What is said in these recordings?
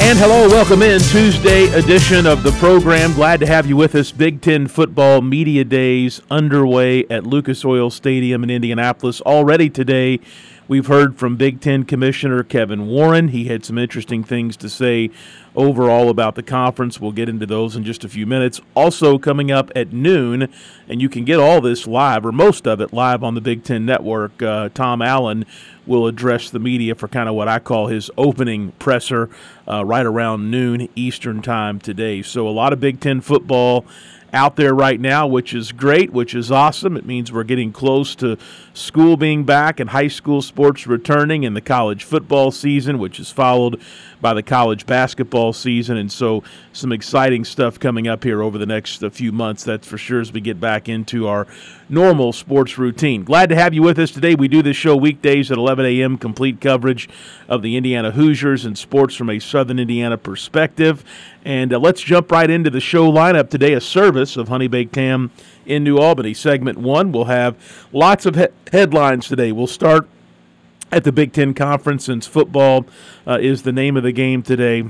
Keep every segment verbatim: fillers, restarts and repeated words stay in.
And hello, welcome in Tuesday edition of the program. Glad to have you with us. Big Ten Football Media Days underway at Lucas Oil Stadium in Indianapolis. Already today, we've heard from Big Ten Commissioner Kevin Warren. He had some interesting things to say overall about the conference. We'll get into those in just a few minutes. Also coming up at noon, and you can get all this live, or most of it live on the Big Ten Network, uh, Tom Allen will address the media for kind of what I call his opening presser uh, right around noon Eastern time today. So a lot of Big Ten football out there right now, which is great, which is awesome. It means we're getting close to school being back and high school sports returning and the college football season, which is followed by the college basketball season. And so some exciting stuff coming up here over the next few months, that's for sure, as we get back into our normal sports routine. Glad to have you with us today. We do this show weekdays at eleven a.m., complete coverage of the Indiana Hoosiers and sports from a Southern Indiana perspective. And uh, let's jump right into the show lineup today, a service of Honey Baked Ham in New Albany. Segment one, we'll have lots of he- headlines today. We'll start at the Big Ten Conference, since football uh, is the name of the game today.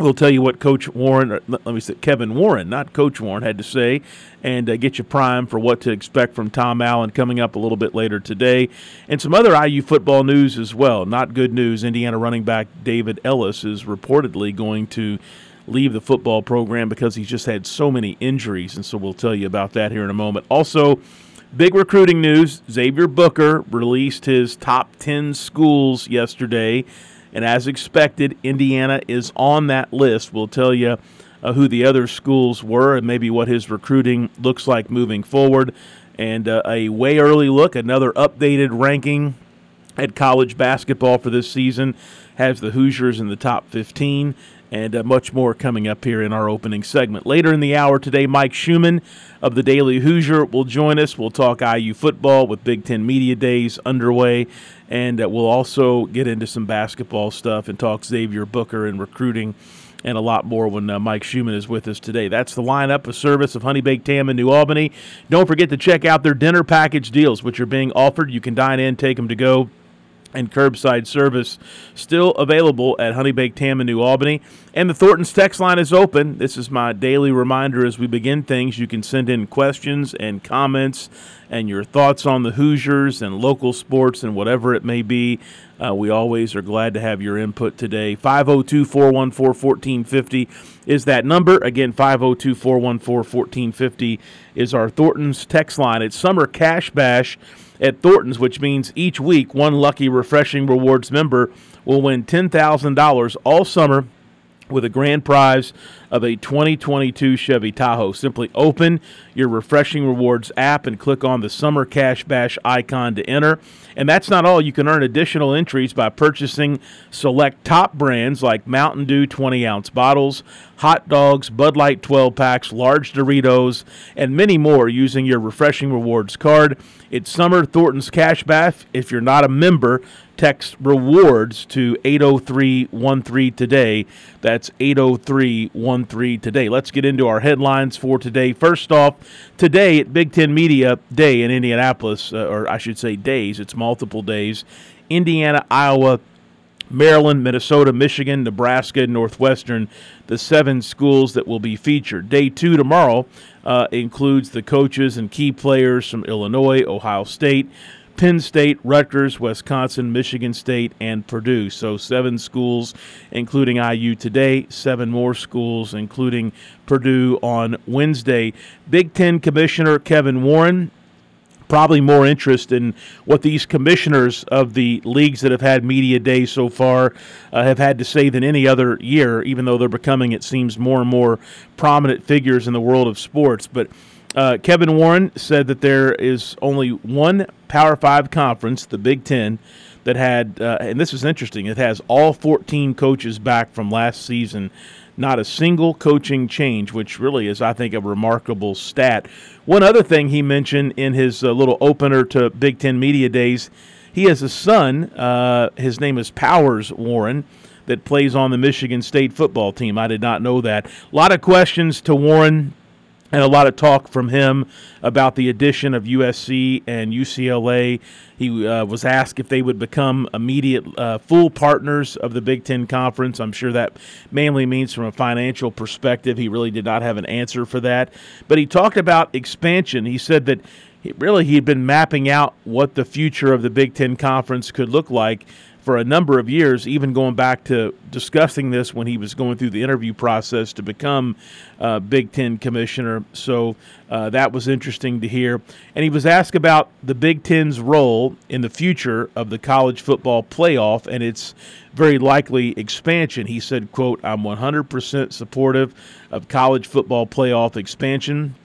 We'll tell you what Coach Warren, or let me say Kevin Warren, not Coach Warren, had to say, and uh, get you primed for what to expect from Tom Allen coming up a little bit later today. And some other I U football news as well. Not good news. Indiana running back David Ellis is reportedly going to leave the football program because he's just had so many injuries, and so we'll tell you about that here in a moment. Also, big recruiting news. Xavier Booker released his top ten schools yesterday. And as expected, Indiana is on that list. We'll tell you uh, who the other schools were and maybe what his recruiting looks like moving forward. And uh, a way early look, another updated ranking at college basketball for this season has the Hoosiers in the top fifteen. And uh, much more coming up here in our opening segment. Later in the hour today, Mike Schumann of the Daily Hoosier will join us. We'll talk I U football with Big Ten Media Days underway, and uh, we'll also get into some basketball stuff and talk Xavier Booker and recruiting and a lot more when uh, Mike Schumann is with us today. That's the lineup, a service of Honey Baked Ham in New Albany. Don't forget to check out their dinner package deals, which are being offered. You can dine in, take them to go, and curbside service still available at Honey Baked Ham in New Albany. And the Thornton's text line is open. This is my daily reminder as we begin things. You can send in questions and comments and your thoughts on the Hoosiers and local sports and whatever it may be. Uh, we always are glad to have your input today. five oh two, four one four, one four five oh is that number. Again, five oh two, four one four, one four five oh is our Thornton's text line. It's Summer Cash Bash at Thornton's, which means each week one lucky Refreshing Rewards member will win ten thousand dollars all summer with a grand prize of a twenty twenty-two Chevy Tahoe. Simply open your Refreshing Rewards app and click on the Summer Cash Bash icon to enter. And that's not all. You can earn additional entries by purchasing select top brands like Mountain Dew twenty-ounce bottles, hot dogs, Bud Light twelve-packs, large Doritos, and many more using your Refreshing Rewards card. It's Summer Thornton's Cash Bash. If you're not a member, text REWARDS to eight oh three one three today. That's eight oh three one three today. Let's get into our headlines for today. First off, today at Big Ten Media Day in Indianapolis, uh, or I should say days, it's multiple days, Indiana, Iowa, Maryland, Minnesota, Michigan, Nebraska, and Northwestern, the seven schools that will be featured. Day two tomorrow uh, includes the coaches and key players from Illinois, Ohio State, Penn State, Rutgers, Wisconsin, Michigan State, and Purdue. So seven schools, including I U today, seven more schools, including Purdue on Wednesday. Big Ten Commissioner Kevin Warren, probably more interest in what these commissioners of the leagues that have had media days so far uh, have had to say than any other year, even though they're becoming, it seems, more and more prominent figures in the world of sports. But Uh, Kevin Warren said that there is only one Power Five conference, the Big Ten, that had, uh, and this is interesting, it has all fourteen coaches back from last season, not a single coaching change, which really is, I think, a remarkable stat. One other thing he mentioned in his uh, little opener to Big Ten Media Days, he has a son, uh, his name is Powers Warren, that plays on the Michigan State football team. I did not know that. A lot of questions to Warren. And a lot of talk from him about the addition of U S C and U C L A. He uh, was asked if they would become immediate uh, full partners of the Big Ten Conference. I'm sure that mainly means from a financial perspective. He really did not have an answer for that. But he talked about expansion. He said that he, really he'd been mapping out what the future of the Big Ten Conference could look like for a number of years, even going back to discussing this when he was going through the interview process to become uh, Big Ten commissioner. So uh, that was interesting to hear. And he was asked about the Big Ten's role in the future of the college football playoff and its very likely expansion. He said, quote, "I'm one hundred percent supportive of college football playoff expansion.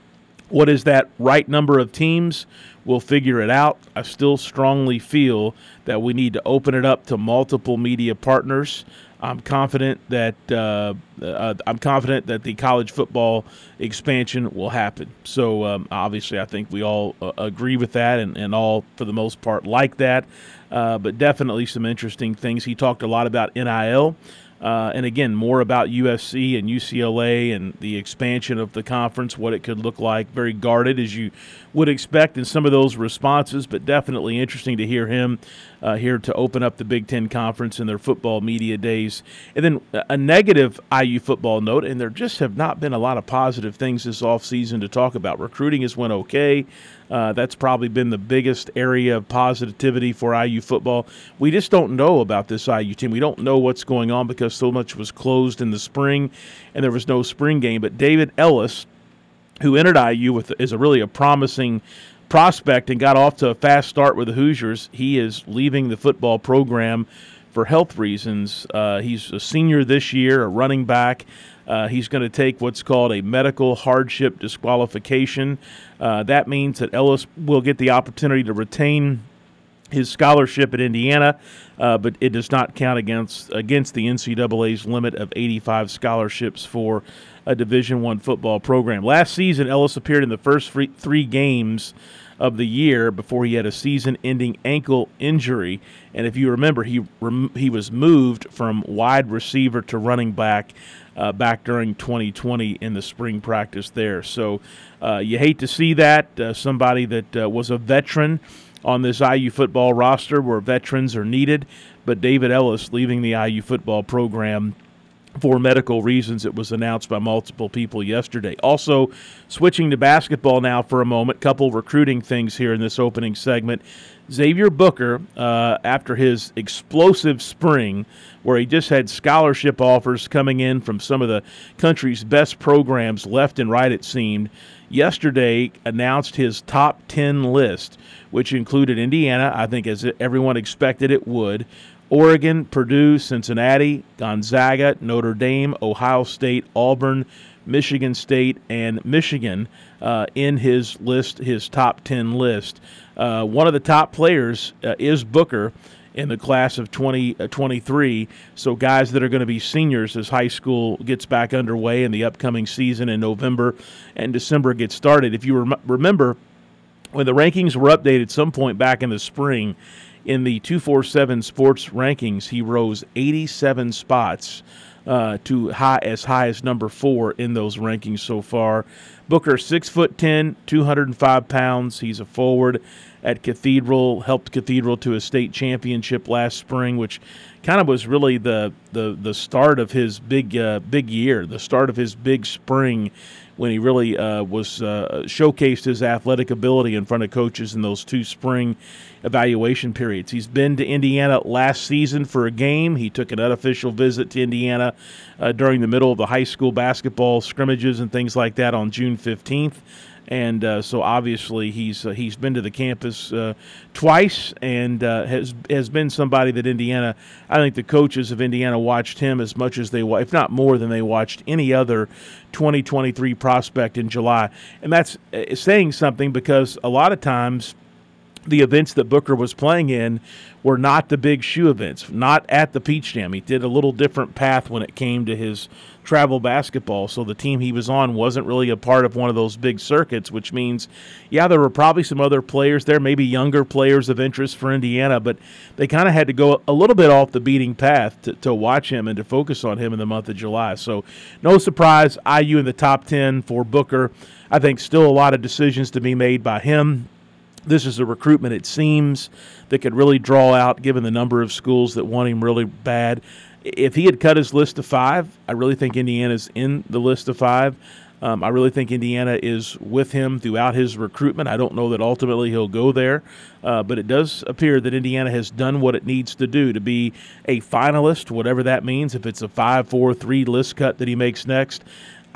What is that right number of teams? We'll figure it out. I still strongly feel that we need to open it up to multiple media partners. I'm confident that uh, uh, I'm confident that the college football expansion will happen." So um, obviously, I think we all uh, agree with that, and, and all for the most part like that. Uh, but definitely some interesting things. He talked a lot about N I L. Uh, and, again, more about U S C and U C L A and the expansion of the conference, what it could look like. Very guarded, as you would expect in some of those responses, but definitely interesting to hear him uh, here to open up the Big Ten Conference in their football media days. And then a negative I U football note, and there just have not been a lot of positive things this offseason to talk about. Recruiting has went okay. Uh, that's probably been the biggest area of positivity for I U football. We just don't know about this I U team. We don't know what's going on because so much was closed in the spring, and there was no spring game. But David Ellis, who entered I U with, is a really a promising prospect and got off to a fast start with the Hoosiers. He is leaving the football program for health reasons. Uh, he's a senior this year, a running back. Uh, he's going to take what's called a medical hardship disqualification. Uh, that means that Ellis will get the opportunity to retain his scholarship at Indiana, uh, but it does not count against against the N C double A's limit of eighty-five scholarships for a Division I football program. Last season, Ellis appeared in the first three, three games of the year before he had a season-ending ankle injury. And if you remember, he he was moved from wide receiver to running back uh, back during twenty twenty in the spring practice there. So uh, you hate to see that. Uh, somebody that uh, was a veteran on this I U football roster where veterans are needed, but David Ellis leaving the I U football program for medical reasons. It was announced by multiple people yesterday. Also, switching to basketball now for a moment, couple recruiting things here in this opening segment. Xavier Booker, uh, after his explosive spring, where he just had scholarship offers coming in from some of the country's best programs left and right, it seemed, yesterday announced his top ten list, which included Indiana, I think as everyone expected it would, Oregon, Purdue, Cincinnati, Gonzaga, Notre Dame, Ohio State, Auburn, Michigan State, and Michigan uh, in his list, his top ten list. Uh, one of the top players uh, is Booker in the class of twenty twenty-three, so guys that are going to be seniors as high school gets back underway in the upcoming season in November and December gets started. If you rem- remember, when the rankings were updated some point back in the spring, in the two forty-seven Sports rankings, he rose eighty-seven spots uh, to high as high as number four in those rankings so far. Booker, six foot ten, two hundred five pounds. He's a forward at Cathedral. Helped Cathedral to a state championship last spring, which kind of was really the the the start of his big uh, big year, the start of his big spring, when he really uh, was uh, showcased his athletic ability in front of coaches in those two spring evaluation periods. He's been to Indiana last season for a game. He took an unofficial visit to Indiana uh, during the middle of the high school basketball scrimmages and things like that on June fifteenth. And uh, so obviously he's uh, he's been to the campus uh, twice and uh, has has been somebody that Indiana, I think the coaches of Indiana watched him as much as they, if not more than they watched any other twenty twenty-three prospect in July. And that's saying something because a lot of times the events that Booker was playing in were not the big shoe events, not at the Peach Jam. He did a little different path when it came to his travel basketball, so the team he was on wasn't really a part of one of those big circuits, which means, yeah, there were probably some other players there, maybe younger players of interest for Indiana, but they kind of had to go a little bit off the beating path to, to watch him and to focus on him in the month of July. So no surprise, I U in the top ten for Booker. I think still a lot of decisions to be made by him. This is a recruitment, it seems, that could really draw out given the number of schools that want him really bad. If he had cut his list to five, I really think Indiana's in the list of five. Um, I really think Indiana is with him throughout his recruitment. I don't know that ultimately he'll go there, uh, but it does appear that Indiana has done what it needs to do to be a finalist, whatever that means. If it's a five four three list cut that he makes next,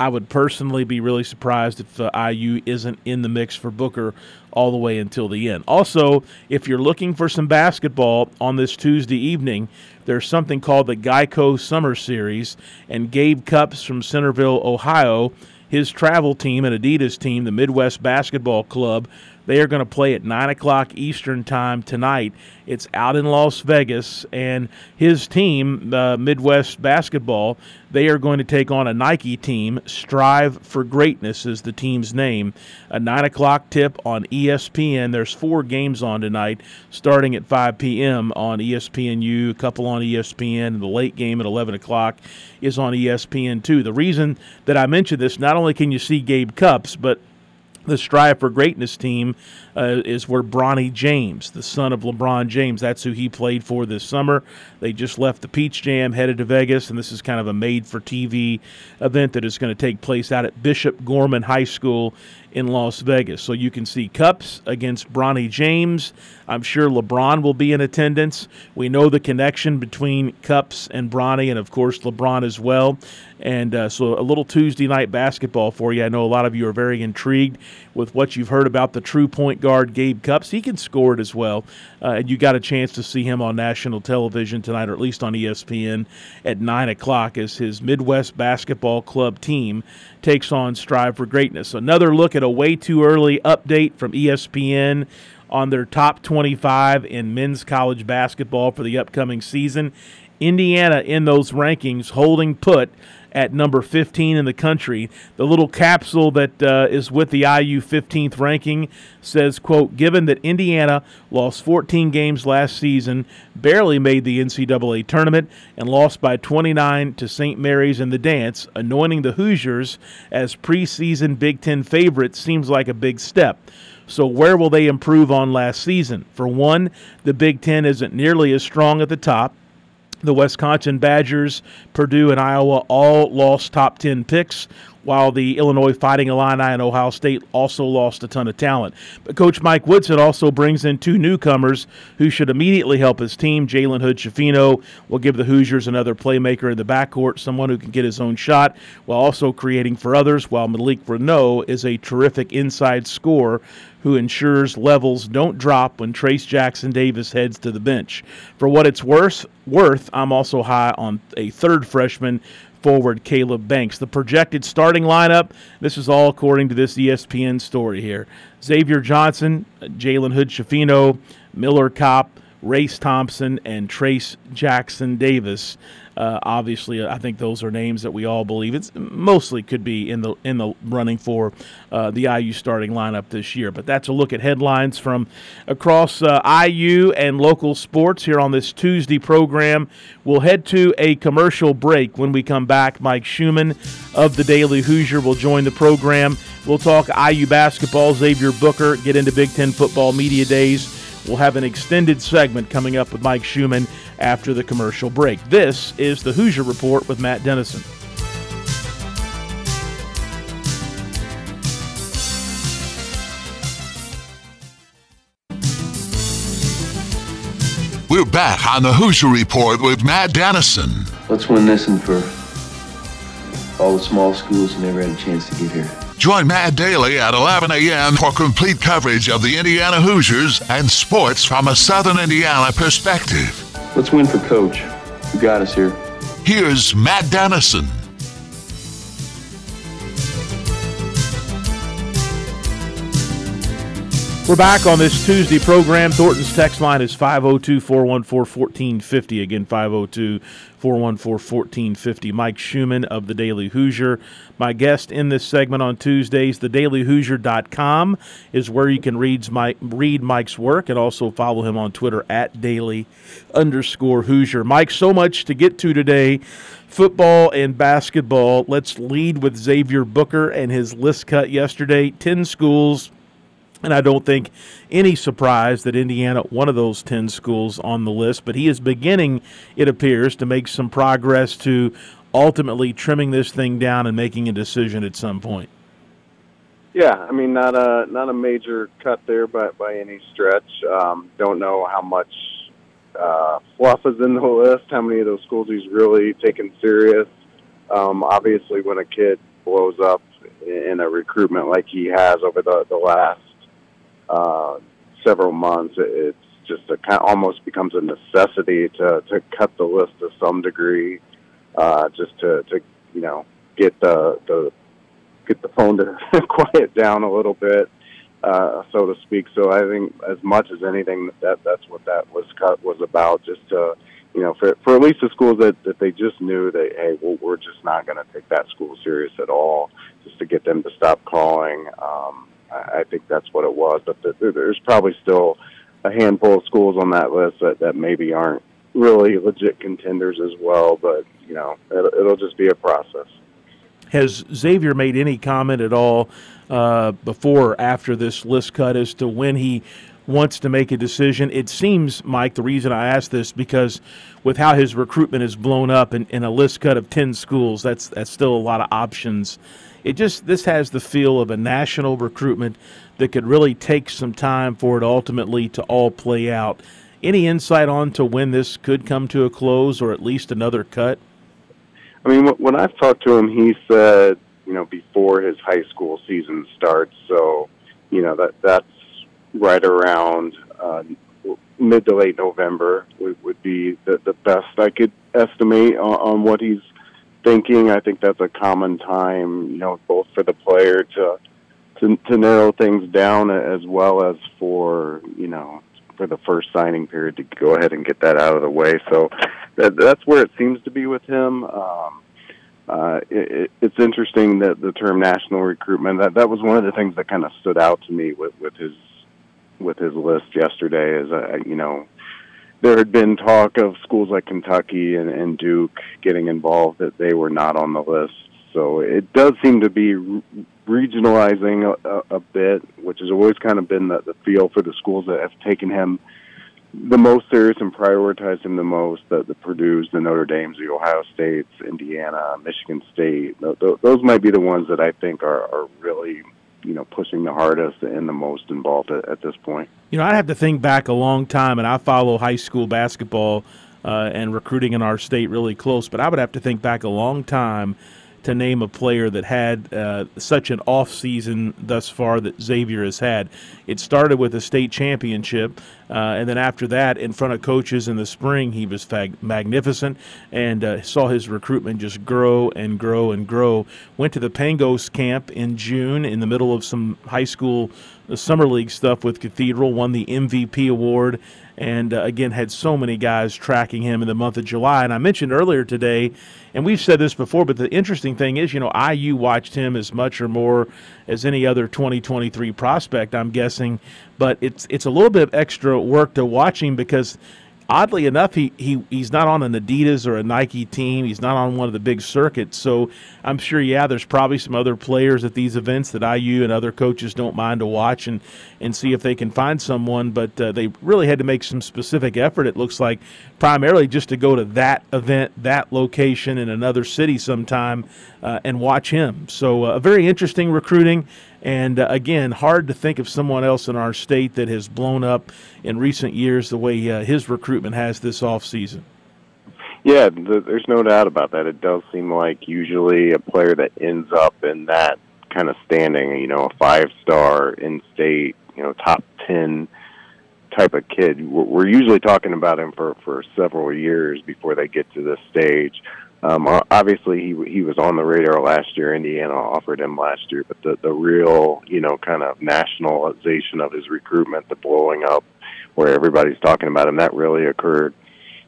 I would personally be really surprised if uh, I U isn't in the mix for Booker all the way until the end. Also, if you're looking for some basketball on this Tuesday evening, there's something called the Geico Summer Series, and Gabe Cupps from Centerville, Ohio, his travel team and Adidas team, the Midwest Basketball Club, they are going to play at nine o'clock Eastern time tonight. It's out in Las Vegas, and his team, uh, Midwest Basketball, they are going to take on a Nike team. Strive for Greatness is the team's name. A nine o'clock tip on E S P N. There's four games on tonight, starting at five p.m. on E S P N U, a couple on E S P N, and the late game at eleven o'clock is on E S P N two. The reason that I mention this, not only can you see Gabe Cupps, but the Strive for Greatness team uh, is where Bronny James, the son of LeBron James, that's who he played for this summer. They just left the Peach Jam, headed to Vegas, and this is kind of a made-for-T V event that is going to take place out at Bishop Gorman High School in Las Vegas. So you can see Cupps against Bronny James. I'm sure LeBron will be in attendance. We know the connection between Cupps and Bronny, and of course LeBron as well. And uh, so a little Tuesday night basketball for you. I know a lot of you are very intrigued with what you've heard about the true point guard Gabe Cupps. He can score it as well. Uh, and you got a chance to see him on national television tonight, or at least on E S P N at nine o'clock, as his Midwest Basketball Club team takes on Strive for Greatness. Another look at a way too early update from E S P N on their top twenty-five in men's college basketball for the upcoming season. Indiana in those rankings holding put at number fifteen in the country. The little capsule that uh, is with the I U fifteenth ranking says, quote, given that Indiana lost fourteen games last season, barely made the N C double A tournament, and lost by twenty-nine to Saint Mary's in the dance, anointing the Hoosiers as preseason Big Ten favorites seems like a big step. So where will they improve on last season? For one, the Big Ten isn't nearly as strong at the top. The Wisconsin Badgers, Purdue, and Iowa all lost top ten picks, while the Illinois Fighting Illini and Ohio State also lost a ton of talent. But Coach Mike Woodson also brings in two newcomers who should immediately help his team. Jalen Hood-Schifino will give the Hoosiers another playmaker in the backcourt, someone who can get his own shot while also creating for others, while Malik Reneau is a terrific inside scorer who ensures levels don't drop when Trace Jackson-Davis heads to the bench. For what it's worth, worth, I'm also high on a third freshman forward, Caleb Banks. The projected starting lineup, this is all according to this E S P N story here. Xavier Johnson, Jalen Hood-Schifino, Miller Kopp, Race Thompson, and Trace Jackson-Davis. Uh, obviously, I think those are names that we all believe it's mostly could be in the in the running for uh, the I U starting lineup this year. But that's a look at headlines from across uh, I U and local sports here on this Tuesday program. We'll head to a commercial break. When we come back, Mike Schumann of the Daily Hoosier will join the program. We'll talk I U basketball, Xavier Booker, get into Big Ten football media days. We'll have an extended segment coming up with Mike Schumann after the commercial break. This is the Hoosier Report with Matt Dennison. We're back on the Hoosier Report with Matt Dennison. Let's win this one for all the small schools who never had a chance to get here. Join Matt daily at eleven a.m. for complete coverage of the Indiana Hoosiers and sports from a Southern Indiana perspective. Let's win for Coach, who got us here. Here's Matt Dennison. We're back on this Tuesday program. Thornton's text line is five oh two, four one four, one four five oh. Again, five oh two, four one four, one four five oh. Mike Schumann of the Daily Hoosier. My guest in this segment on Tuesdays, the daily hoosier dot com is where you can read, my, read Mike's work and also follow him on Twitter at daily underscore Hoosier. Mike, so much to get to today. Football and basketball. Let's lead with Xavier Booker and his list cut yesterday. Ten schools. And I don't think any surprise that Indiana, one of those ten schools on the list, but he is beginning, it appears, to make some progress to ultimately trimming this thing down and making a decision at some point. Yeah, I mean, not a not a major cut there by, by any stretch. Um, don't know how much uh, fluff is in the list, how many of those schools he's really taken serious. Um, obviously, when a kid blows up in a recruitment like he has over the, the last Uh, several months, it's just a kind of almost becomes a necessity to, to cut the list to some degree, uh, just to, to you know get the the get the phone to quiet down a little bit, uh, so to speak. So I think as much as anything that that's what that was cut was about, just to you know for for at least the schools that, that they just knew that hey well, we're just not going to take that school serious at all, just to get them to stop calling. Um, I think that's what it was, but there's probably still a handful of schools on that list that, that maybe aren't really legit contenders as well, but, you know, it'll, it'll just be a process. Has Xavier made any comment at all uh, before or after this list cut as to when he wants to make a decision? It seems, Mike, the reason I ask this, because with how his recruitment is blown up and, and a list cut of ten schools, that's that's still a lot of options. It just, this has the feel of a national recruitment that could really take some time for it ultimately to all play out. Any insight on to when this could come to a close or at least another cut? I mean, when I've talked to him, he said, you know, before his high school season starts. So, you know, that that's right around uh, mid to late November would, would be the, the best I could estimate on, on what he's thinking. I think that's a common time, you know, both for the player to, to to narrow things down as well as for, you know, for the first signing period to go ahead and get that out of the way. So that, that's where it seems to be with him. Um, uh, it, it's interesting that the term national recruitment, that, that was one of the things that kind of stood out to me with, with his with his list yesterday is, uh, you know, there had been talk of schools like Kentucky and, and Duke getting involved that they were not on the list. So it does seem to be re- regionalizing a, a bit, which has always kind of been the, the feel for the schools that have taken him the most serious and prioritized him the most, the, the Purdue's, the Notre Dame's, the Ohio State's, Indiana, Michigan State. Those might be the ones that I think are, are really – you know, pushing the hardest and the most involved at, at this point. You know, I have to think back a long time, and I follow high school basketball uh, and recruiting in our state really close, but I would have to think back a long time to name a player that had uh, such an off season thus far that Xavier has had. It started with a state championship, uh, and then after that, in front of coaches in the spring, he was fag- magnificent and uh, saw his recruitment just grow and grow and grow. Went to the Pangos camp in June in the middle of some high school uh, summer league stuff with Cathedral, won the M V P award, and uh, again had so many guys tracking him in the month of July. And I mentioned earlier today, and we've said this before, but the interesting thing is, you know, I U watched him as much or more as any other twenty twenty-three prospect, I'm guessing, but it's it's a little bit of extra work to watch him because oddly enough, he, he he's not on an Adidas or a Nike team. He's not on one of the big circuits. So I'm sure, yeah, there's probably some other players at these events that I U and other coaches don't mind to watch and, and see if they can find someone. But uh, they really had to make some specific effort, it looks like, primarily just to go to that event, that location in another city sometime uh, and watch him. So uh, a very interesting recruiting. And, uh, again, hard to think of someone else in our state that has blown up in recent years the way uh, his recruitment has this offseason. Yeah, th- there's no doubt about that. It does seem like usually a player that ends up in that kind of standing, you know, a five-star in-state, you know, top ten type of kid, we're, we're usually talking about him for, for several years before they get to this stage. Um, obviously, he he was on the radar last year. Indiana offered him last year, but the, the real, you know, kind of nationalization of his recruitment, the blowing up where everybody's talking about him, that really occurred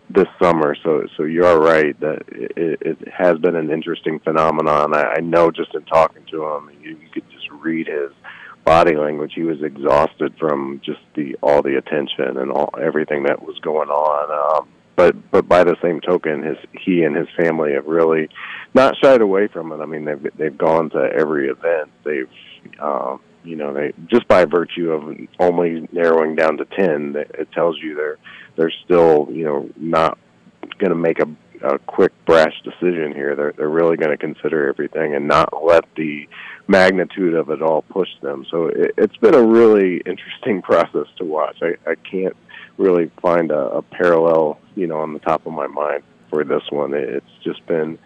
this summer. So so you are right that it, it has been an interesting phenomenon. I, I know just in talking to him, you, you could just read his body language. He was exhausted from just the all the attention and all everything that was going on. Um, But but by the same token, his he and his family have really not shied away from it. I mean, they've they've gone to every event. They've uh, you know they just by virtue of only narrowing down to ten, it tells you they're they're still you know not going to make a, a quick brash decision here. They're they're really going to consider everything and not let the magnitude of it all push them. So it, it's been a really interesting process to watch. I, I can't really find a, a parallel, you know, on the top of my mind for this one. It's just been,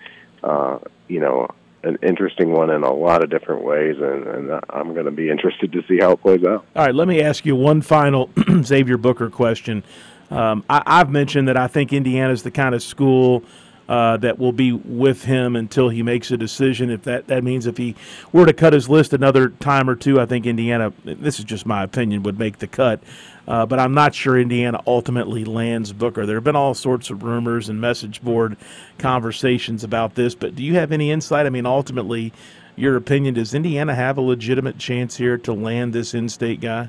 uh, you know, an interesting one in a lot of different ways, and, and I'm going to be interested to see how it plays out. All right, let me ask you one final Xavier Booker question. Um, I, I've mentioned that I think Indiana's the kind of school uh, that will be with him until he makes a decision. If that, that means if he were to cut his list another time or two, I think Indiana, this is just my opinion, would make the cut. Uh, but I'm not sure Indiana ultimately lands Booker. There have been all sorts of rumors and message board conversations about this, but do you have any insight? I mean, ultimately, your opinion, does Indiana have a legitimate chance here to land this in-state guy?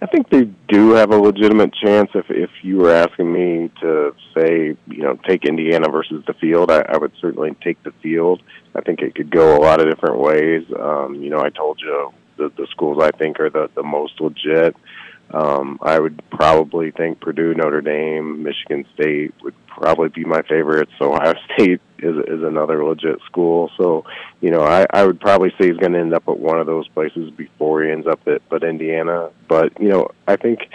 I think they do have a legitimate chance. If if you were asking me to say, you know, take Indiana versus the field, I, I would certainly take the field. I think it could go a lot of different ways. Um, you know, I told you the, the schools I think are the, the most legit. Um, I would probably think Purdue, Notre Dame, Michigan State would probably be my favorites. So Ohio State is is another legit school. So, you know, I, I would probably say he's going to end up at one of those places before he ends up at but Indiana. But, you know, I think,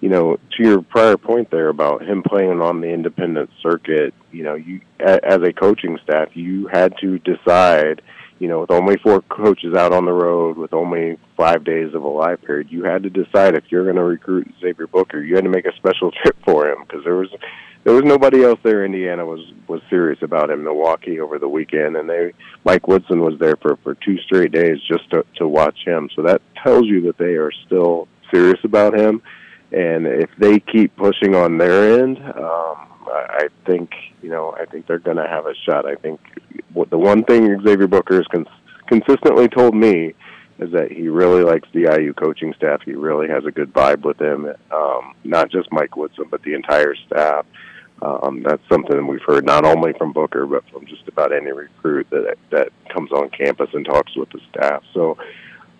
you know, to your prior point there about him playing on the independent circuit, you know, you as a coaching staff, you had to decide, you know, with only four coaches out on the road, with only five days of a live period, you had to decide if you're going to recruit Xavier Booker. You had to make a special trip for him because there was there was nobody else there. Indiana was, was serious about him. Milwaukee over the weekend, and they Mike Woodson was there for, for two straight days just to, to watch him. So that tells you that they are still serious about him. And if they keep pushing on their end, um, I think, you know, I think they're going to have a shot. I think what the one thing Xavier Booker has cons- consistently told me is that he really likes the I U coaching staff. He really has a good vibe with them, um, not just Mike Woodson, but the entire staff. Um, that's something we've heard not only from Booker, but from just about any recruit that that comes on campus and talks with the staff. So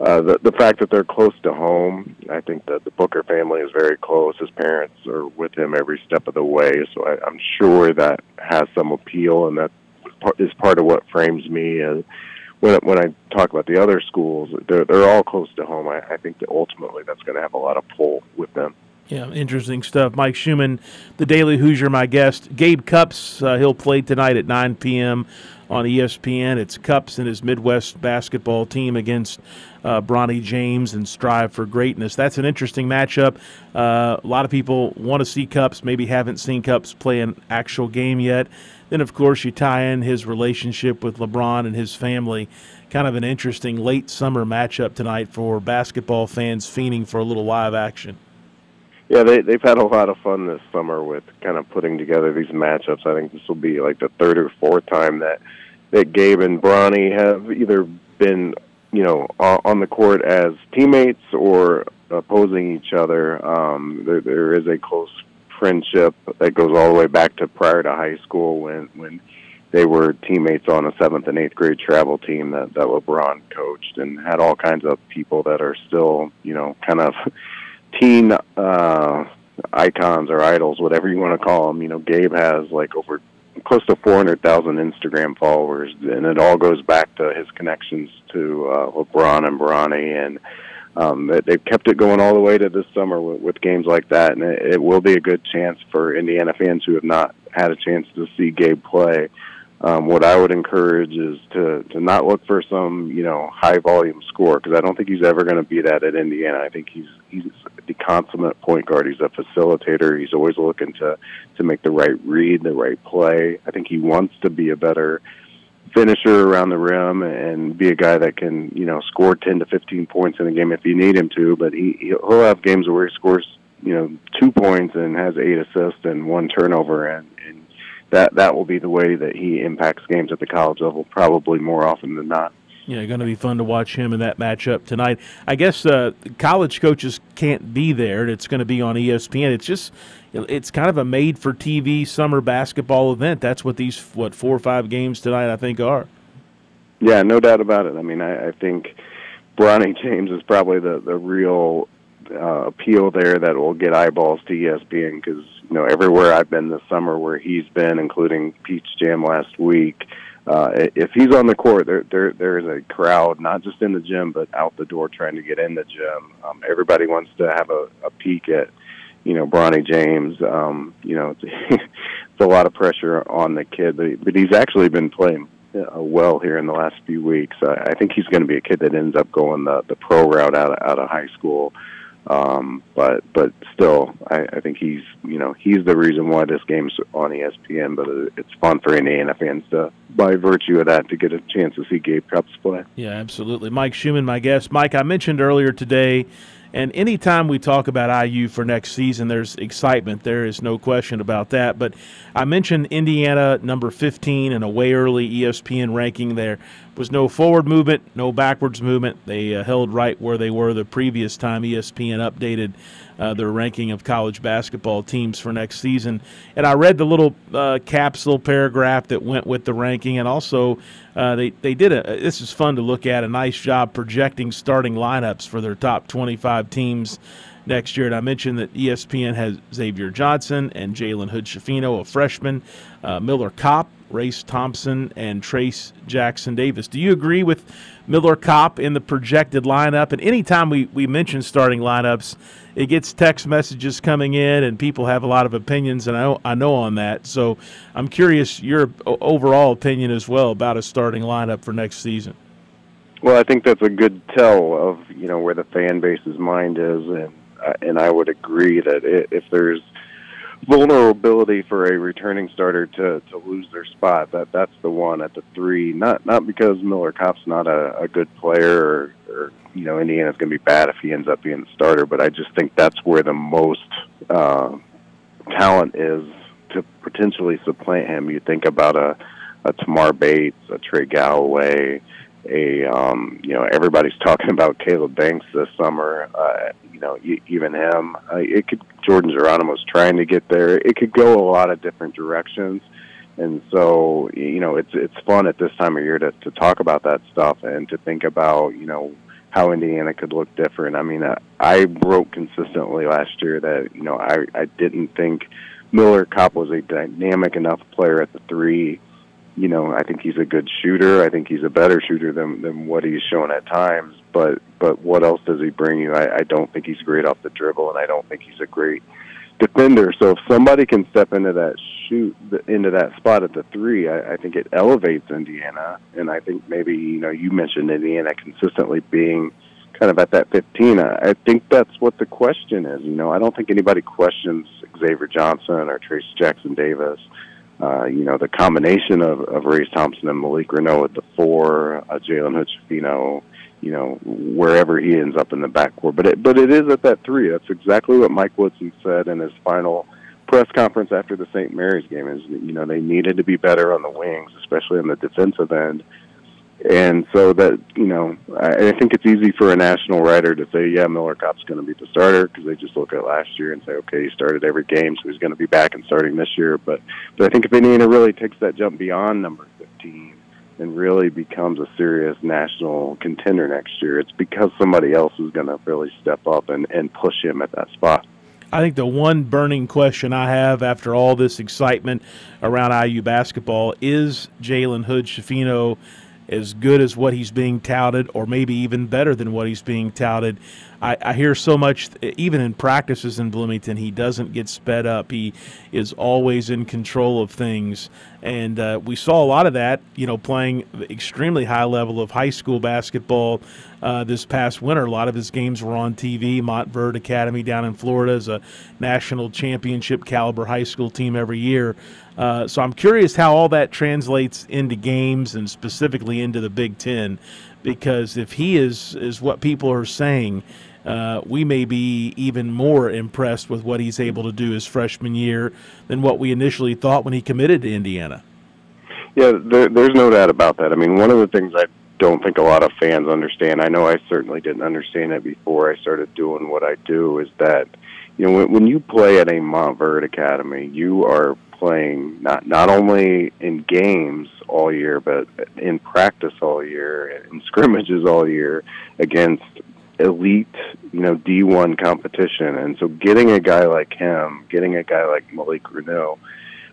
uh, the, the fact that they're close to home, I think that the Booker family is very close. His parents are with him every step of the way, so I, I'm sure that has some appeal, and that is part of what frames me. And when when I talk about the other schools, they're they're all close to home. I, I think that ultimately that's going to have a lot of pull with them. Yeah, interesting stuff. Mike Schumann, the Daily Hoosier, my guest. Gabe Cupps, uh, he'll play tonight at nine p.m. on E S P N. It's Cupps and his Midwest basketball team against uh, Bronny James and Strive for Greatness. That's an interesting matchup. Uh, a lot of people want to see Cupps, maybe haven't seen Cupps play an actual game yet. Then, of course, you tie in his relationship with LeBron and his family. Kind of an interesting late summer matchup tonight for basketball fans fiending for a little live action. Yeah, they, they've had a lot of fun this summer with kind of putting together these matchups. I think this will be like the third or fourth time that, that Gabe and Bronny have either been, you know, on the court as teammates or opposing each other. Um, there, there is a close friendship that goes all the way back to prior to high school when, when they were teammates on a seventh and eighth grade travel team that, that LeBron coached, and had all kinds of people that are still, you know, kind of – teen uh, icons or idols, whatever you want to call them. You know, Gabe has like over close to four hundred thousand Instagram followers, and it all goes back to his connections to uh, LeBron and Bronny, and um, they've kept it going all the way to this summer with, with games like that, and it, it will be a good chance for Indiana fans who have not had a chance to see Gabe play. Um, what I would encourage is to, to not look for some, you know, high-volume score, because I don't think he's ever going to be that at Indiana. I think he's he's the consummate point guard. He's a facilitator. He's always looking to, to make the right read, the right play. I think he wants to be a better finisher around the rim and be a guy that can, you know, score ten to fifteen points in a game if you need him to, but he, he'll have games where he scores, you know, two points and has eight assists and one turnover, and, and that that will be the way that he impacts games at the college level, probably more often than not. Yeah, going to be fun to watch him in that matchup tonight. I guess uh, college coaches can't be there, and it's going to be on E S P N. It's just, it's kind of a made-for-T V summer basketball event. That's what these, what, four or five games tonight, I think, are. Yeah, no doubt about it. I mean, I, I think Bronny James is probably the, the real uh, appeal there that will get eyeballs to E S P N, because you know, everywhere I've been this summer where he's been, including Peach Jam last week, uh, if he's on the court, there, there there is a crowd, not just in the gym, but out the door trying to get in the gym. Um, everybody wants to have a, a peek at, you know, Bronny James. Um, you know, it's, it's a lot of pressure on the kid, but, he, but he's actually been playing uh, well here in the last few weeks. I, I think he's going to be a kid that ends up going the, the pro route out of, out of high school. Um, but but still, I, I think he's you know he's the reason why this game's on E S P N. But it's fun for Indiana fans to, by virtue of that, to get a chance to see Gabe Cupps play. Yeah, absolutely. Mike Schumann, my guest. Mike, I mentioned earlier today, and anytime we talk about I U for next season, there's excitement. There is no question about that. But I mentioned Indiana, number fifteen, in a way early E S P N ranking. There was no forward movement, no backwards movement. They uh, held right where they were the previous time E S P N updated uh, their ranking of college basketball teams for next season. And I read the little uh, capsule paragraph that went with the ranking, and also uh, they, they did a – this is fun to look at, a nice job projecting starting lineups for their top twenty-five teams next year. And I mentioned that E S P N has Xavier Johnson and Jalen Hood-Schifino, a freshman, uh, Miller Kopp, Race Thompson, and Trace Jackson-Davis. Do you agree with Miller Kopp in the projected lineup? And anytime we, we mention starting lineups, it gets text messages coming in, and people have a lot of opinions, and I know, I know on that. So I'm curious your overall opinion as well about a starting lineup for next season. Well, I think that's a good tell of, you know, where the fan base's mind is, and uh, and I would agree that it, if there's vulnerability for a returning starter to, to lose their spot, that that's the one at the three. Not not because Miller Kopp's not a, a good player, or, or you know, Indiana's going to be bad if he ends up being the starter, but I just think that's where the most uh, talent is to potentially supplant him. You think about a, a Tamar Bates, a Trey Galloway, a um you know everybody's talking about Caleb Banks this summer, uh you know even him, uh, it could Jordan Geronimo's trying to get there. It could go a lot of different directions, and so you know it's it's fun at this time of year to, to talk about that stuff and to think about you know how Indiana could look different. I mean, I, I wrote consistently last year that you know I I didn't think Miller Kopp was a dynamic enough player at the three. You know, I think he's a good shooter. I think he's a better shooter than, than what he's shown at times. But but what else does he bring you? I, I don't think he's great off the dribble, and I don't think he's a great defender. So if somebody can step into that shoot into that spot at the three, I, I think it elevates Indiana. And I think maybe, you know, you mentioned Indiana consistently being kind of at that fifteen. I, I think that's what the question is. You know, I don't think anybody questions Xavier Johnson or Trace Jackson-Davis. Uh, you know, the combination of, of Race Thompson and Malik Reneau at the four, uh, Jalen Hood-Schifino, you know, wherever he ends up in the backcourt. But it, but it is at that three. That's exactly what Mike Woodson said in his final press conference after the Saint Mary's game, is, you know, they needed to be better on the wings, especially on the defensive end. And so that, you know, I, I think it's easy for a national writer to say, yeah, Miller Kopp's going to be the starter, because they just look at last year and say, okay, he started every game, so he's going to be back and starting this year. But, but I think if Indiana really takes that jump beyond number fifteen and really becomes a serious national contender next year, it's because somebody else is going to really step up and, and push him at that spot. I think the one burning question I have after all this excitement around I U basketball is Jalen Hood-Schifino as good as what he's being touted, or maybe even better than what he's being touted? I, I hear so much, even in practices in Bloomington, he doesn't get sped up. He is always in control of things. And uh, we saw a lot of that, you know, playing extremely high level of high school basketball uh, this past winter. A lot of his games were on T V. Montverde Academy down in Florida is a national championship caliber high school team every year. Uh, so I'm curious how all that translates into games and specifically into the Big Ten, because if he is, is what people are saying, uh, we may be even more impressed with what he's able to do his freshman year than what we initially thought when he committed to Indiana. Yeah, there, there's no doubt about that. I mean, one of the things I don't think a lot of fans understand, I know I certainly didn't understand it before I started doing what I do, is that, you know, when, when you play at a Montverde Academy, you are playing not not only in games all year, but in practice all year, in scrimmages all year against elite, you know, D one competition. And so getting a guy like him, getting a guy like Malik Reneau,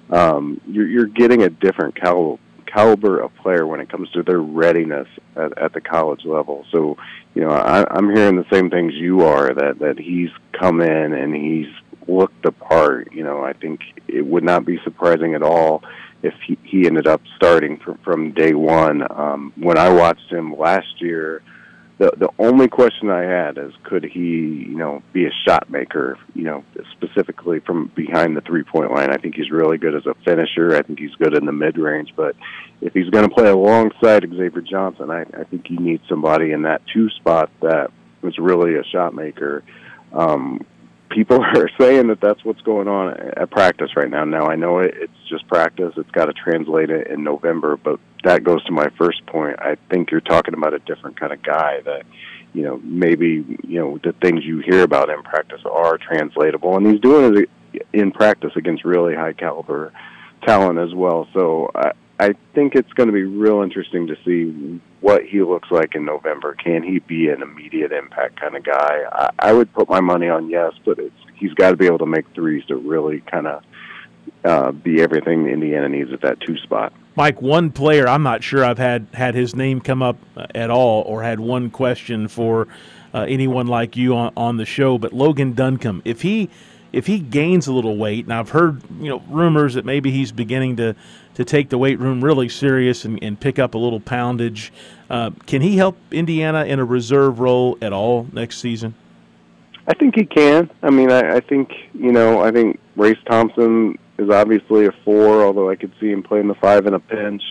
um, you're, you're getting a different caliber, caliber of player when it comes to their readiness at, at the college level. So, you know, I, I'm hearing the same things you are, that, that he's come in and he's looked the part. You know, I think it would not be surprising at all if he, he ended up starting from, from day one. Um, when I watched him last year, the the only question I had is, could he, you know, be a shot maker, you know, specifically from behind the three-point line? I think he's really good as a finisher. I think he's good in the mid-range. But if he's going to play alongside Xavier Johnson, I, I think you need somebody in that two spot that was really a shot maker. Um, people are saying that that's what's going on at practice right now. Now, I know it, it's just practice. It's got to translate it in November, but that goes to my first point. I think you're talking about a different kind of guy that, you know, maybe, you know, the things you hear about in practice are translatable, and he's doing it in practice against really high-caliber talent as well. So I, I think it's going to be real interesting to see what he looks like in November. Can he be an immediate impact kind of guy? I, I would put my money on yes, but it's, he's got to be able to make threes to really kind of uh, be everything Indiana needs at that two spot. Mike, one player, I'm not sure I've had, had his name come up at all or had one question for uh, anyone like you on, on the show, but Logan Duncombe, if he if he gains a little weight, and I've heard, you know, rumors that maybe he's beginning to to take the weight room really serious and, and pick up a little poundage. Uh, can he help Indiana in a reserve role at all next season? I think he can. I mean, I, I think, you know, I think Race Thompson is obviously a four, although I could see him playing the five in a pinch.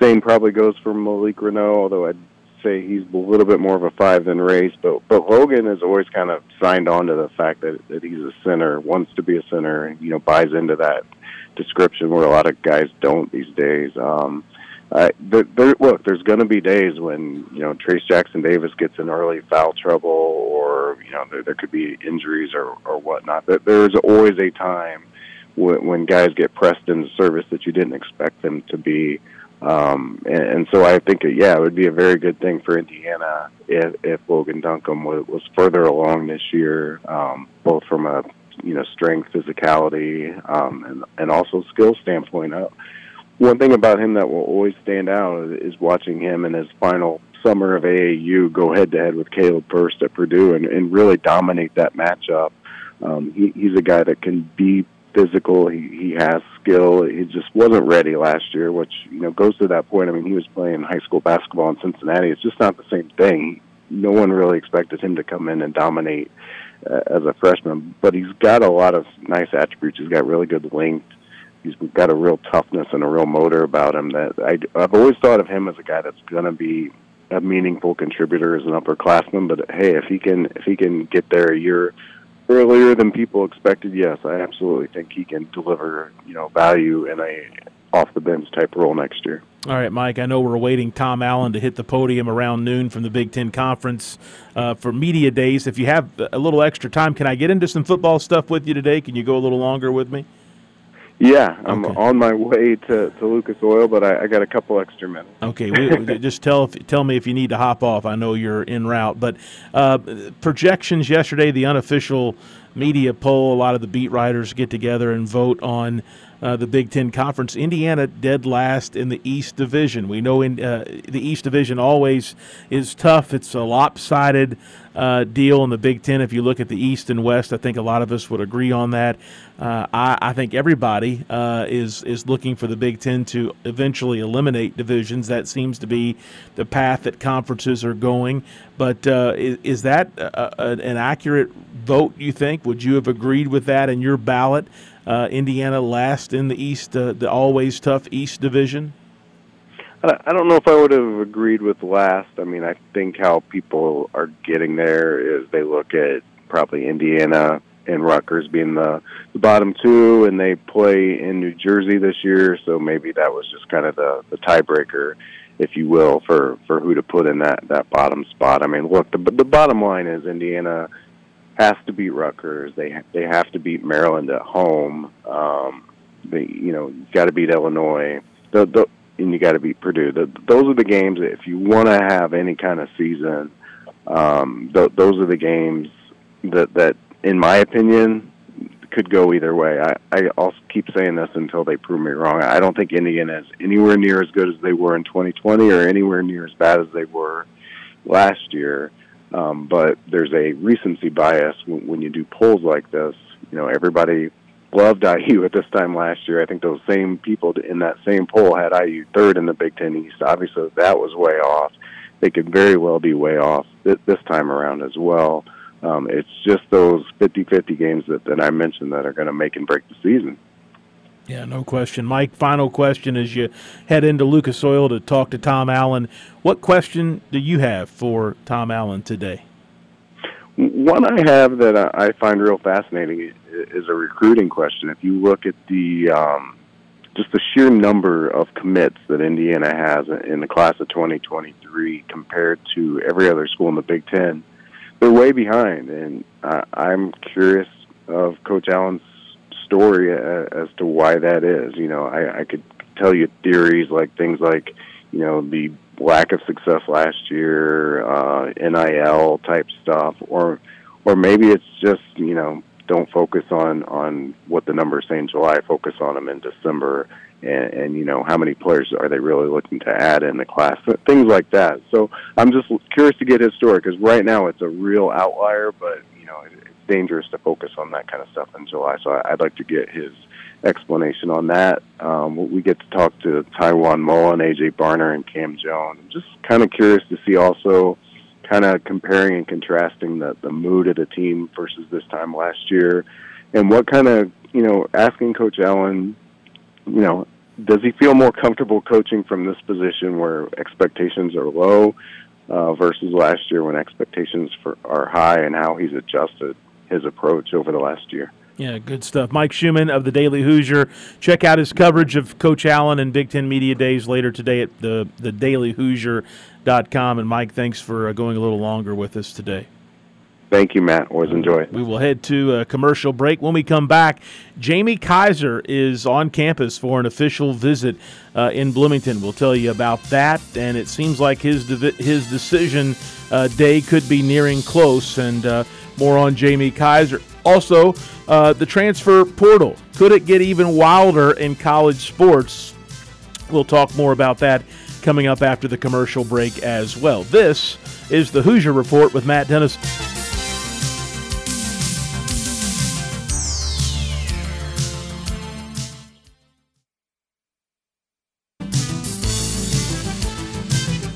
Same probably goes for Malik Reneau, although I'd say he's a little bit more of a five than Race. But, but Logan has always kind of signed on to the fact that, that he's a center, wants to be a center, and, you know, buys into that description where a lot of guys don't these days. Um, uh, there, there, look, there's going to be days when, you know, Trace Jackson-Davis gets in early foul trouble, or, you know, there, there could be injuries or, or whatnot. But there's always a time when, when guys get pressed into service that you didn't expect them to be. Um, and, and so I think, yeah, it would be a very good thing for Indiana if, if Logan Duncombe was, was further along this year, um, both from a, you know, strength, physicality, um, and, and also skill standpoint. Uh, one thing about him that will always stand out is, is watching him in his final summer of A A U go head-to-head with Caleb Burst at Purdue and, and really dominate that matchup. Um, he, he's a guy that can be physical. He, he has skill. He just wasn't ready last year, which, you know, goes to that point. I mean, he was playing high school basketball in Cincinnati. It's just not the same thing. No one really expected him to come in and dominate as a freshman, but he's got a lot of nice attributes. He's got really good length. He's got a real toughness and a real motor about him. That I, I've always thought of him as a guy that's going to be a meaningful contributor as an upperclassman. But hey, if he can, if he can get there a year earlier than people expected, yes, I absolutely think he can deliver, you know, value in a off-the-bench type role next year. All right, Mike, I know we're awaiting Tom Allen to hit the podium around noon from the Big Ten Conference uh, for media days. If you have a little extra time, can I get into some football stuff with you today? Can you go a little longer with me? Yeah, I'm okay. on my way to, to Lucas Oil, but I, I got a couple extra minutes. Okay, we, just tell tell me if you need to hop off. I know you're en route. But uh, projections yesterday, the unofficial media poll, a lot of the beat writers get together and vote on uh, the Big Ten Conference. Indiana dead last in the East Division. We know in uh, the East Division always is tough. It's a lopsided uh, deal in the Big Ten. If you look at the East and West, I think a lot of us would agree on that. Uh, I, I think everybody uh, is, is looking for the Big Ten to eventually eliminate divisions. That seems to be the path that conferences are going. But uh, is, is that a, a, an accurate vote, you think? Would you have agreed with that in your ballot? Uh, Indiana last in the East, uh, the always tough East Division? I don't know if I would have agreed with last. I mean, I think how people are getting there is they look at probably Indiana and Rutgers being the, the bottom two, and they play in New Jersey this year, so maybe that was just kind of the, the tiebreaker, if you will, for, for who to put in that, that bottom spot. I mean, look, the, the bottom line is Indiana has to beat Rutgers. They they have to beat Maryland at home. Um, they you know got to beat Illinois, the, the, and you got to beat Purdue. The, those are the games that if you want to have any kind of season, um, th- those are the games that that in my opinion could go either way. I I also keep saying this until they prove me wrong. I don't think Indiana is anywhere near as good as they were in twenty twenty or anywhere near as bad as they were last year. Um, but there's a recency bias when, when you do polls like this. You know, everybody loved I U at this time last year. I think those same people in that same poll had I U third in the Big Ten East. Obviously, that was way off. They could very well be way off th- this time around as well. Um, it's just those fifty-fifty games that, that I mentioned that are going to make and break the season. Yeah, no question. Mike, final question as you head into Lucas Oil to talk to Tom Allen. What question do you have for Tom Allen today? One I have that I find real fascinating is a recruiting question. If you look at the um, just the sheer number of commits that Indiana has in the class of twenty twenty-three compared to every other school in the Big Ten, they're way behind. And uh, I'm curious of Coach Allen's story as to why that is. You know, I, I could tell you theories like things like, you know, the lack of success last year, uh, N I L type stuff, or or maybe it's just, you know, don't focus on, on what the numbers say in July, focus on them in December, and, and, you know, how many players are they really looking to add in the class, things like that. So I'm just curious to get his story because right now it's a real outlier, but, you know, it, dangerous to focus on that kind of stuff in July, so I'd like to get his explanation on that. Um, we get to talk to Taiwan Mullen, A J Barner, and Cam Jones. I'm just kind of curious to see also kind of comparing and contrasting the, the mood of the team versus this time last year, and what kind of, you know, asking Coach Allen, you know, does he feel more comfortable coaching from this position where expectations are low uh, versus last year when expectations for, are high, and how he's adjusted his approach over the last year. Yeah, good stuff. Mike Schumann of the Daily Hoosier. Check out his coverage of Coach Allen and Big Ten Media Days later today at the, the daily hoosier dot com. And, Mike, thanks for going a little longer with us today. Thank you, Matt. Always enjoy it. We will head to a commercial break. When we come back, Jamie Kaiser is on campus for an official visit uh, in Bloomington. We'll tell you about that, and it seems like his de- his decision uh, day could be nearing close, and uh, more on Jamie Kaiser. Also, uh, the transfer portal. Could it get even wilder in college sports? We'll talk more about that coming up after the commercial break as well. This is the Hoosier Report with Matt Dennison.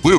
We're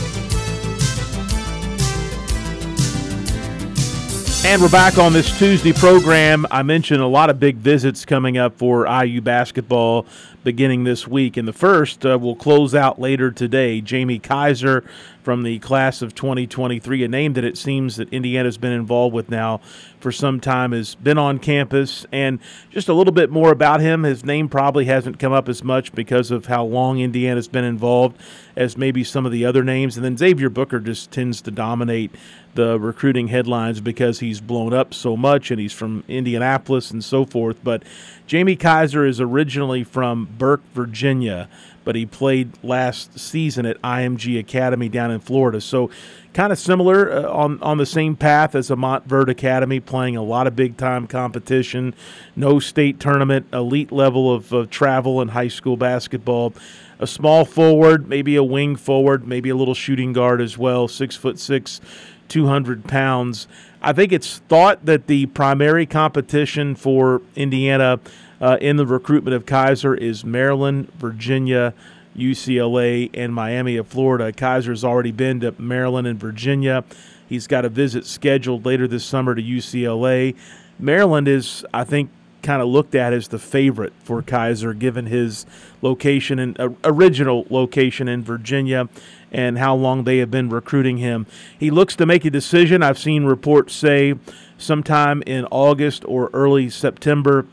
And we're back on this Tuesday program. I mentioned a lot of big visits coming up for I U basketball. beginning this week. And the first uh, will close out later today. Jamie Kaiser from the class of twenty twenty-three, a name that it seems that Indiana's been involved with now for some time, has been on campus. And just a little bit more about him. His name probably hasn't come up as much because of how long Indiana's been involved as maybe some of the other names. And then Xavier Booker just tends to dominate the recruiting headlines because he's blown up so much and he's from Indianapolis and so forth. But Jamie Kaiser is originally from Burke, Virginia, but he played last season at I M G Academy down in Florida. So kind of similar uh, on, on the same path as a Montverde Academy, playing a lot of big-time competition, no state tournament, elite level of uh, travel in high school basketball. A small forward, maybe a wing forward, maybe a little shooting guard as well, six foot six, two hundred pounds. I think it's thought that the primary competition for Indiana uh, in the recruitment of Kaiser is Maryland, Virginia, U C L A, and Miami of Florida. Kaiser's already been to Maryland and Virginia. He's got a visit scheduled later this summer to U C L A. Maryland is, I think, kind of looked at as the favorite for Kaiser, given his location and uh, original location in Virginia and how long they have been recruiting him. He looks to make a decision, I've seen reports say, sometime in August or early September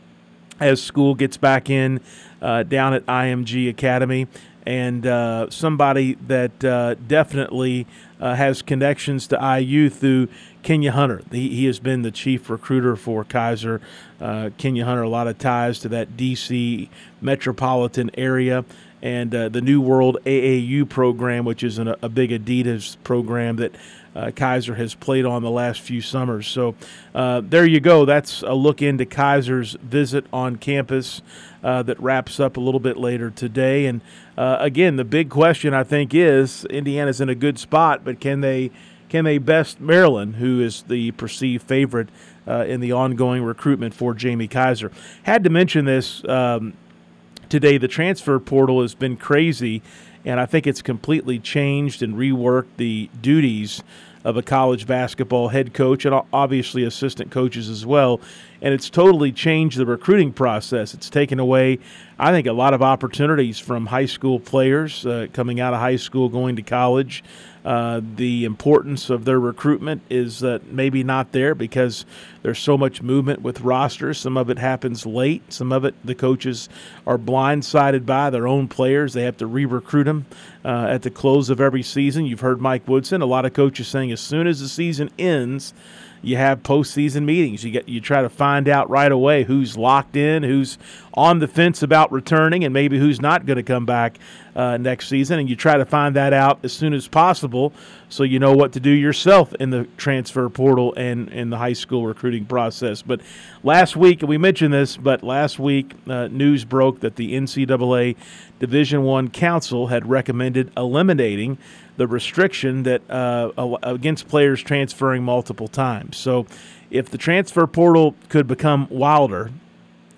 as school gets back in uh, down at I M G Academy. And uh, somebody that uh, definitely uh, has connections to I U through Kenya Hunter. He, he has been the chief recruiter for Kaiser. Uh, Kenya Hunter, a lot of ties to that D C metropolitan area. And uh, the New World A A U program, which is an, a big Adidas program that uh, Kaiser has played on the last few summers. So uh, there you go. That's a look into Kaiser's visit on campus uh, that wraps up a little bit later today. And uh, again, the big question, I think, is Indiana's in a good spot, but can they Can they best Maryland, who is the perceived favorite uh, in the ongoing recruitment for Jamie Kaiser? Had to mention this um, today. The transfer portal has been crazy, and I think it's completely changed and reworked the duties of a college basketball head coach and obviously assistant coaches as well. And it's totally changed the recruiting process. It's taken away, I think, a lot of opportunities from high school players uh, coming out of high school, going to college. Uh, the importance of their recruitment is uh, maybe not there because there's so much movement with rosters. Some of it happens late. Some of it the coaches are blindsided by their own players. They have to re-recruit them uh, at the close of every season. You've heard Mike Woodson, a lot of coaches saying as soon as the season ends, you have postseason meetings. You get you try to find out right away who's locked in, who's on the fence about returning, and maybe who's not going to come back uh, next season. And you try to find that out as soon as possible so you know what to do yourself in the transfer portal and in the high school recruiting process. But last week, and we mentioned this, but last week uh, news broke that the N C double A Division I Council had recommended eliminating the restriction that uh, against players transferring multiple times. So if the transfer portal could become wilder,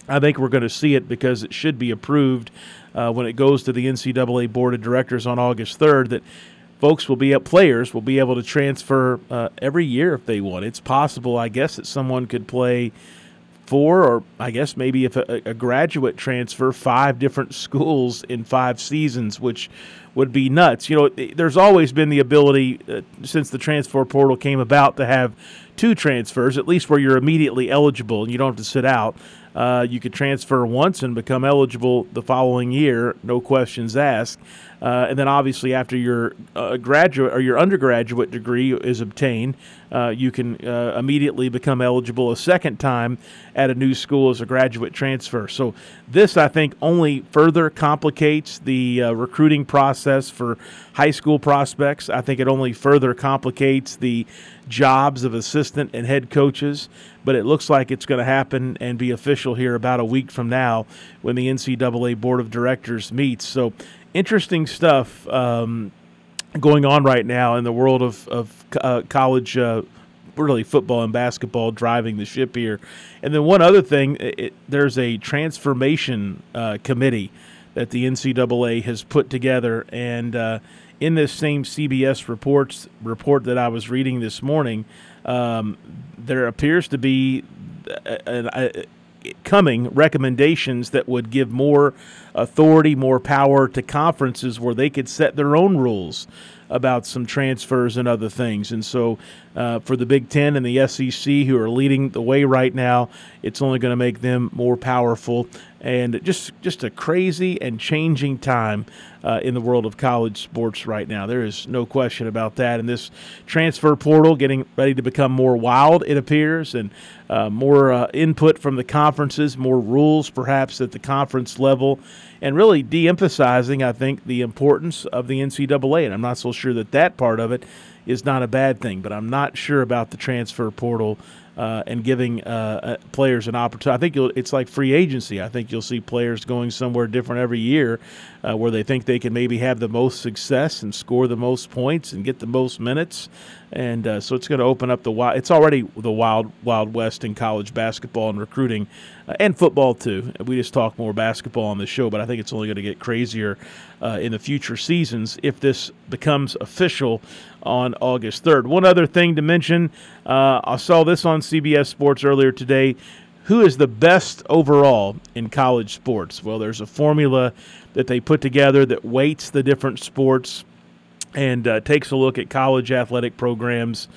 I think we're going to see it because it should be approved uh, when it goes to the N C double A Board of Directors on August third that folks will be up, players will be able to transfer uh, every year if they want. It's possible, I guess, that someone could play four or I guess maybe if a, a graduate transfer, five different schools in five seasons, which would be nuts. You know, there's always been the ability uh, since the transfer portal came about to have two transfers, at least where you're immediately eligible and you don't have to sit out. Uh, you could transfer once and become eligible the following year, no questions asked. Uh, and then obviously after your uh, graduate or your undergraduate degree is obtained, uh, you can uh, immediately become eligible a second time at a new school as a graduate transfer. So this, I think, only further complicates the uh, recruiting process for high school prospects. I think it only further complicates the jobs of assistant and head coaches, but it looks like it's going to happen and be official here about a week from now when the N C double A Board of Directors meets. So interesting stuff um, going on right now in the world of, of uh, college, uh, really football and basketball driving the ship here. And then one other thing, it, there's a transformation uh, committee that the N C double A has put together. And uh, in this same C B S reports report that I was reading this morning, um, there appears to be a, a, a coming recommendations that would give more authority, more power to conferences where they could set their own rules about some transfers and other things. And so uh, for the Big Ten and the S E C, who are leading the way right now, it's only going to make them more powerful. And just just a crazy and changing time uh, in the world of college sports right now. There is no question about that. And this transfer portal getting ready to become more wild, it appears, and uh, more uh, input from the conferences, more rules perhaps at the conference level, and really de-emphasizing, I think, the importance of the N C double A. And I'm not so sure that that part of it is not a bad thing, but I'm not sure about the transfer portal uh, and giving uh, players an opportunity. I think you'll, it's like free agency. I think you'll see players going somewhere different every year uh, where they think they can maybe have the most success and score the most points and get the most minutes. And uh, so it's going to open up the wild. It's already the wild, wild west in college basketball and recruiting uh, and football too. We just talk more basketball on the show, but I think it's only going to get crazier uh, in the future seasons if this becomes official on August third. One other thing to mention, uh, I saw this on C B S Sports earlier today. Who is the best overall in college sports? Well, there's a formula that they put together that weights the different sports and uh, takes a look at college athletic programs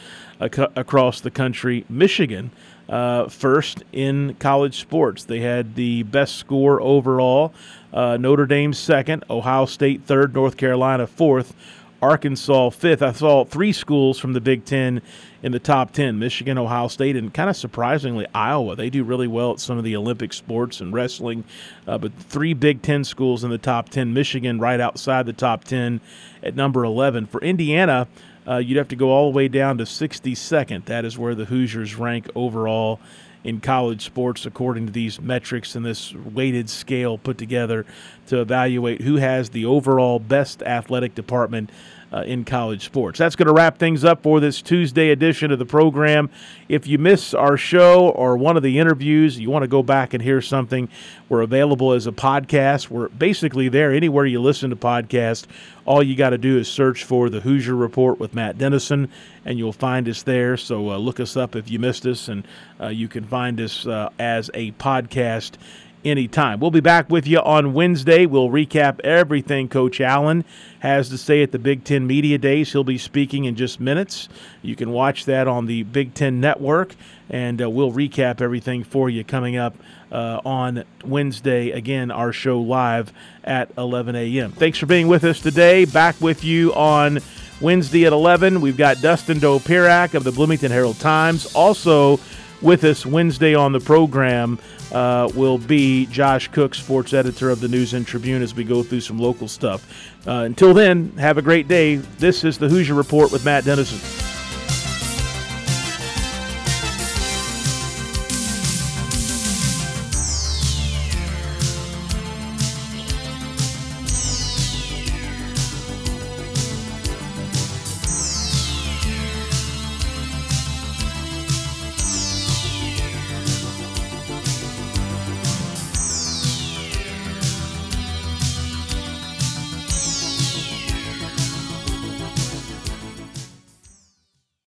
ac- across the country. Michigan, uh, first in college sports. They had the best score overall. Uh, Notre Dame second, Ohio State third, North Carolina fourth, Arkansas fifth. I saw three schools from the Big Ten in the top ten, Michigan, Ohio State, and kind of surprisingly, Iowa. They do really well at some of the Olympic sports and wrestling, uh, but three Big Ten schools in the top ten, Michigan right outside the top ten at number eleven. For Indiana, uh, you'd have to go all the way down to sixty-second. That is where the Hoosiers rank overall in college sports, according to these metrics and this weighted scale put together to evaluate who has the overall best athletic department uh, in college sports. That's going to wrap things up for this Tuesday edition of the program. If you miss our show or one of the interviews, you want to go back and hear something, we're available as a podcast. We're basically there anywhere you listen to podcasts. All you got to do is search for The Hoosier Report with Matt Dennison, and you'll find us there. So uh, look us up if you missed us, and uh, you can find us uh, as a podcast anytime. We'll be back with you on Wednesday. We'll recap everything Coach Allen has to say at the Big Ten Media Days. He'll be speaking in just minutes. You can watch that on the Big Ten Network, and uh, we'll recap everything for you coming up uh, on Wednesday. Again, our show live at eleven a.m. Thanks for being with us today. Back with you on Wednesday at eleven. We've got Dustin Doe-Pirak of the Bloomington Herald-Times. Also with us Wednesday on the program uh, will be Josh Cook, sports editor of the News and Tribune, as we go through some local stuff. Uh, until then, have a great day. This is the Hoosier Report with Matt Dennison.